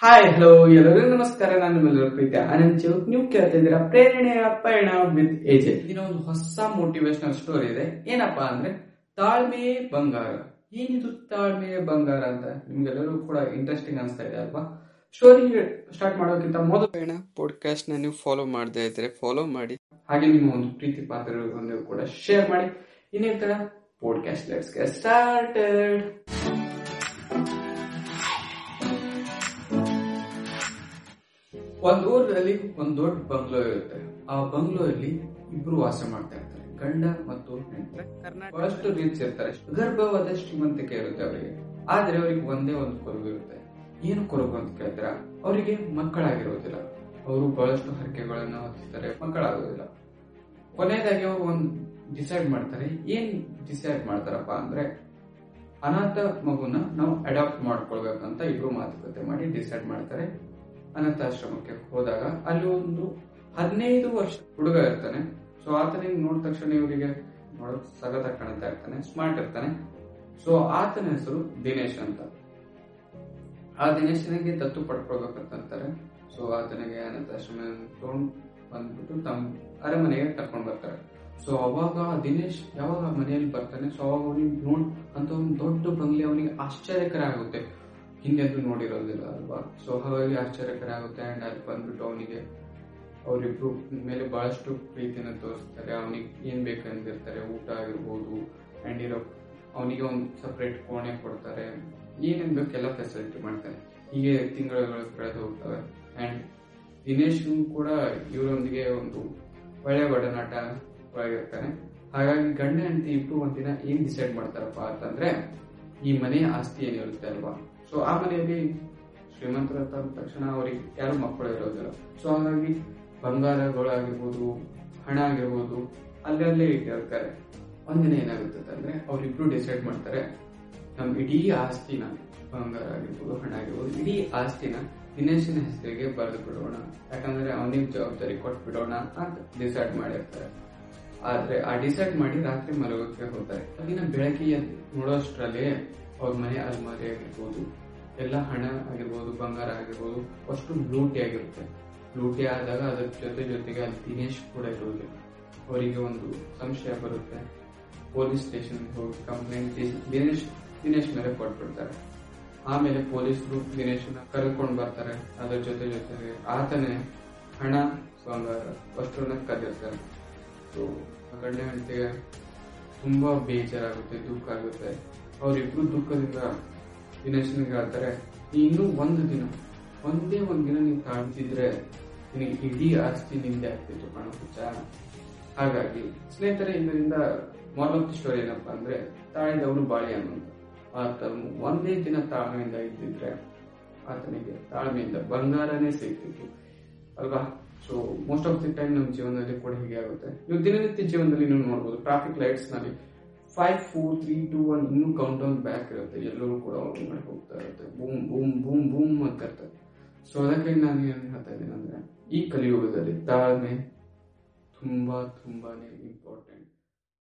Hi hello ಎಲ್ಲರಿಗೂ ನಮಸ್ಕಾರ. ನಾನು ಪ್ರೀತಿಯ ಆನಂದ್ ಜೇವೂರ್. ನೀವು ಕೇಳ್ತಾ ಇದ್ದೀರಾ ಪ್ರೇರಣೆಯ ಪಯಣ ವಿತ್ ಎಜೆ. ಇದನ್ನ ಒಂದು ಹೊಸ ಮೋಟಿವೇಶನಲ್ ಸ್ಟೋರಿ ಇದೆ. ಏನಪ್ಪಾ ಅಂದ್ರೆ ತಾಳ್ಮೆಯೇ ಬಂಗಾರ. ಏನಿದು ತಾಳ್ಮೆಯೇ ಬಂಗಾರ ಅಂತ ನಿಮ್ಗೆಲ್ಲರಿಗೂ ಕೂಡ ಇಂಟ್ರೆಸ್ಟಿಂಗ್ ಅನ್ಸ್ತಾ ಇದೆ ಅಲ್ವಾ? ಸ್ಟೋರಿ ಸ್ಟಾರ್ಟ್ ಮಾಡೋಕ್ಕಿಂತ ಮೊದಲು ಪಯಣ ಪಾಡ್ಕಾಸ್ಟ್ ನ ನೀವು ಫಾಲೋ ಮಾಡದೇ ಇದ್ರೆ ಫಾಲೋ ಮಾಡಿ, ಹಾಗೆ ನಿಮ್ಮ ಒಂದು ಪ್ರೀತಿ ಪಾತ್ರರಿಗೂ ಕೂಡ ಶೇರ್ ಮಾಡಿ. ಇನ್ನೇನ್ ತರ ಪಾಡ್ಕಾಸ್ಟ್, ಲೆಟ್ಸ್ ಗೆಟ್ ಸ್ಟಾರ್ಟೆಡ್. ಒಂದು ಊರಲ್ಲಿ ಒಂದ್ ದೊಡ್ಡ ಬಂಗ್ಲೋ ಇರುತ್ತೆ. ಆ ಬಂಗ್ಲೋ ಇಲ್ಲಿ ಇಬ್ರು ವಾಸ ಮಾಡ್ತಾ ಇರ್ತಾರೆ, ಗಂಡ ಮತ್ತು ಹೆಂಡತಿ. ಬಹಳಷ್ಟು ರೀಚ್ ಇರ್ತಾರೆ, ಗರ್ಭವಾದ ಶ್ರೀಮಂತಿಕೆ ಇರುತ್ತೆ ಅವರಿಗೆ. ಆದ್ರೆ ಅವ್ರಿಗೆ ಒಂದೇ ಒಂದು ಕೊರಗು ಇರುತ್ತೆ. ಏನು ಕೊರಗು ಅಂತ ಕೇಳಿದ್ರ, ಅವರಿಗೆ ಮಕ್ಕಳಾಗಿರೋದಿಲ್ಲ. ಅವರು ಬಹಳಷ್ಟು ಹರಕೆಗಳನ್ನ ಹೊತ್ತಿಸ್ತಾರೆ, ಮಕ್ಕಳಾಗೋದಿಲ್ಲ. ಕೊನೆಯದಾಗಿ ಅವ್ರು ಒಂದು ಡಿಸೈಡ್ ಮಾಡ್ತಾರೆ. ಏನ್ ಡಿಸೈಡ್ ಮಾಡ್ತಾರಪ್ಪ ಅಂದ್ರೆ, ಅನಾಥ ಮಗುನ ನಾವು ಅಡಾಪ್ಟ್ ಮಾಡ್ಕೊಳ್ಬೇಕಂತ ಇಬ್ರು ಮಾತುಕತೆ ಮಾಡಿ ಡಿಸೈಡ್ ಮಾಡ್ತಾರೆ. ಅನಾಥಾಶ್ರಮಕ್ಕೆ ಹೋದಾಗ ಅಲ್ಲಿ ಒಂದು 15 ವರ್ಷ ಹುಡುಗ ಇರ್ತಾನೆ. ಸೊ ಆತನ ನೋಡಿದ ತಕ್ಷಣ ಇವರಿಗೆ ನೋಡಕ್ ಸಗತ ಕಾಣ್ತಾ ಇರ್ತಾನೆ, ಸ್ಮಾರ್ಟ್ ಇರ್ತಾನೆ. ಸೊ ಆತನ ಹೆಸರು ದಿನೇಶ್ ಅಂತ. ಆ ದಿನೇಶನಿಗೆ ದತ್ತು ಪಡ್ಕೊಳ್ಬೇಕಂತಾರೆ. ಸೊ ಆತನಿಗೆ ಅನಾಥಾಶ್ರಮ ತಗೊಂಡ್ ಬಂದ್ಬಿಟ್ಟು ತಮ್ಮ ಅರಮನೆಗೆ ಕರ್ಕೊಂಡ್ ಬರ್ತಾರೆ. ಸೊ ಅವಾಗ ದಿನೇಶ್ ಯಾವಾಗ ಮನೆಯಲ್ಲಿ ಬರ್ತಾನೆ, ಸೊ ಅವಾಗ ಅವನಿಗೆ ನೋಡ್ ಅಂತ ಒಂದು ದೊಡ್ಡ ಬಂಗ್ಲೆ ಅವನಿಗೆ ಆಶ್ಚರ್ಯಕರ ಆಗುತ್ತೆ. ಹಿಂದೆಂದು ನೋಡಿರೋದಿಲ್ಲ ಅಲ್ವಾ? ಸೊ ಹಾಗಾಗಿ ಆಶ್ಚರ್ಯಕರ ಆಗುತ್ತೆ. ಅಂಡ್ ಅಲ್ಲಿ ಬಂದ್ಬಿಟ್ಟು ಅವನಿಗೆ ಅವರಿಬ್ರು ಮೇಲೆ ಬಹಳಷ್ಟು ಪ್ರೀತಿನ ತೋರಿಸ್ತಾರೆ. ಅವನಿಗೆ ಏನ್ ಬೇಕಂದಿರ್ತಾರೆ, ಊಟ ಆಗಿರ್ಬೋದು, ಅಂಡ್ ಇರೋ ಅವನಿಗೆ ಒಂದು ಸಪ್ರೇಟ್ ಕೋಣೆ ಕೊಡ್ತಾರೆ. ಏನೇನ್ ಬೇಕೆಲ್ಲ ಫೆಸಿಲಿಟಿ ಮಾಡ್ತಾರೆ. ಹೀಗೆ ತಿಂಗಳುಗಳು ಕಳೆದು ಹೋಗ್ತವೆ. ಅಂಡ್ ದಿನೇಶ್ ಕೂಡ ಇವರೊಂದಿಗೆ ಒಂದು ಒಳ್ಳೆ ಒಡನಾಟ ಒಳಗಿರ್ತಾನೆ. ಹಾಗಾಗಿ ಗಂಡ ಹೆಂಡತಿ ಇಬ್ರು ಒಂದಿನ ಏನ್ ಡಿಸೈಡ್ ಮಾಡ್ತಾರಪ್ಪ ಅಂತಂದ್ರೆ, ಈ ಮನೆಯ ಆಸ್ತಿ ಏನಿರುತ್ತೆ ಅಲ್ವಾ, ಸೊ ಆ ಮನೆಯಲ್ಲಿ ಶ್ರೀಮಂತರ ತಕ್ಷಣ ಅವ್ರಿಗೆ ಯಾರು ಮಕ್ಕಳು ಇರೋದಿಲ್ಲ. ಸೊ ಹಾಗಾಗಿ ಬಂಗಾರಗಳಾಗಿರ್ಬೋದು, ಹಣ ಆಗಿರ್ಬೋದು ಅಲ್ಲೇ ಇಟ್ಟಿರ್ತಾರೆ. ಒಂದಿನ ಏನಾಗುತ್ತೆ ಅಂದ್ರೆ, ಅವರಿಬ್ರು ಡಿಸೈಡ್ ಮಾಡ್ತಾರೆ, ನಮ್ ಇಡೀ ಆಸ್ತಿನ, ಬಂಗಾರ ಆಗಿರ್ಬೋದು, ಹಣ ಆಗಿರ್ಬೋದು, ಇಡೀ ಆಸ್ತಿನ ದಿನೇಶನ ಹೆಸರಿಗೆ ಬರೆದು ಬಿಡೋಣ, ಯಾಕಂದ್ರೆ ಅವನಿಗೆ ಜವಾಬ್ದಾರಿ ಕೊಟ್ಟು ಬಿಡೋಣ ಅಂತ ಡಿಸೈಡ್ ಮಾಡಿರ್ತಾರೆ. ಆದ್ರೆ ಆ ಡಿಸೈಡ್ ಮಾಡಿ ರಾತ್ರಿ ಮಲಗೋಕ್ಕೆ ಹೋಗ್ತಾರೆ. ಅಲ್ಲಿನ ಬೆಳಕಿಗೆ ನೋಡೋಷ್ಟರಲ್ಲಿ ಅವ್ರ ಮನೆ ಅಲ್ಮಾರಿ ಆಗಿರ್ಬೋದು, ಎಲ್ಲ ಹಣ ಆಗಿರ್ಬೋದು, ಬಂಗಾರ ಆಗಿರ್ಬೋದು ಅಷ್ಟು ಲೂಟಿ ಆಗಿರುತ್ತೆ. ಲೂಟಿ ಆದಾಗ ಅದರ ಜೊತೆಗೆ ಅಲ್ಲಿ ದಿನೇಶ್ ಕೂಡ ಇರೋದಿಲ್ಲ. ಅವರಿಗೆ ಒಂದು ಸಂಶಯ ಬರುತ್ತೆ. ಪೊಲೀಸ್ ಸ್ಟೇಷನ್ಗೆ ಹೋಗಿ ಕಂಪ್ಲೇಂಟ್ ದಿನೇಶ್ ಮೇಲೆ ಕೊಟ್ಬಿಡ್ತಾರೆ. ಆಮೇಲೆ ಪೊಲೀಸರು ದಿನೇಶನ ಕರ್ಕೊಂಡು ಬರ್ತಾರೆ. ಅದರ ಜೊತೆಗೆ ಆತನೇ ಹಣ, ಬಂಗಾರ ಅಷ್ಟನ್ನ ಕದಿರ್ತಾರೆ. ಸೊ ಗಂಡ ಹೆಂಡತಿಗೆ ತುಂಬಾ ಬೇಜಾರಾಗುತ್ತೆ, ದುಃಖ ಆಗುತ್ತೆ. ಅವರಿಬ್ರು ದುಃಖದಿಂದ ದಿನೇಶನಿಗೆ ಹೇಳ್ತಾರೆ, ಇನ್ನೂ ಒಂದೇ ಒಂದಿನ ನೀವು ಕಾಣ್ತಿದ್ರೆ ನಿನಗೆ ಇಡೀ ಆಸ್ತಿ ನಿಂದೆ ಆಗ್ತಿತ್ತು ಕಾಣೋ ಹುಚ್ಚ. ಹಾಗಾಗಿ ಸ್ನೇಹಿತರೆ, ಇದರಿಂದ ಮಾರಲ್ ಆಫ್ ದಿ ಸ್ಟೋರಿ ಏನಪ್ಪಾ ಅಂದ್ರೆ, ತಾಳಿದವನು ಬಾಳಿ ಅನ್ನೋದು. ಆತನು ಒಂದೇ ದಿನ ತಾಳ್ಮೆಯಿಂದ ಇದ್ದಿದ್ರೆ ಆತನಿಗೆ ತಾಳ್ಮೆಯಿಂದ ಬಂಗಾರನೇ ಸಿಗ್ತಿತ್ತು ಅಲ್ವಾ? So most of the time ನಮ್ಮ ಜೀವನದಲ್ಲಿ ಕೂಡ ಹೀಗೆ ಆಗುತ್ತೆ. ನೀವು ದಿನನಿತ್ಯ ಜೀವನದಲ್ಲಿ ನೀವು ನೋಡ್ಬೋದು, ಟ್ರಾಫಿಕ್ ಲೈಟ್ಸ್ ನಲ್ಲಿ 5, 4, 3, 2, 1 ಇನ್ನೂ ಕೌಂಟ್ ಡೌನ್ ಬ್ಯಾಕ್ ಇರುತ್ತೆ. ಎಲ್ಲರೂ ಕೂಡ ಒಳಗಡೆ ಹೋಗ್ತಾ ಇರುತ್ತೆ, ಬೂಮ್ ಬೂಮ್ ಬೂಮ್ ಬೂಮ್ ಅಂತ ಇರ್ತದೆ. ಸೊ ಅದಕ್ಕಾಗಿ ನಾನು ಏನ್ ಹೇಳ್ತಾ ಇದ್ದೀನಿ ಅಂದ್ರೆ, ಈ ಕಲಿಯುಗದಲ್ಲಿ ತಾಳ್ಮೆ ತುಂಬಾ ತುಂಬಾನೇ ಇಂಪಾರ್ಟೆಂಟ್.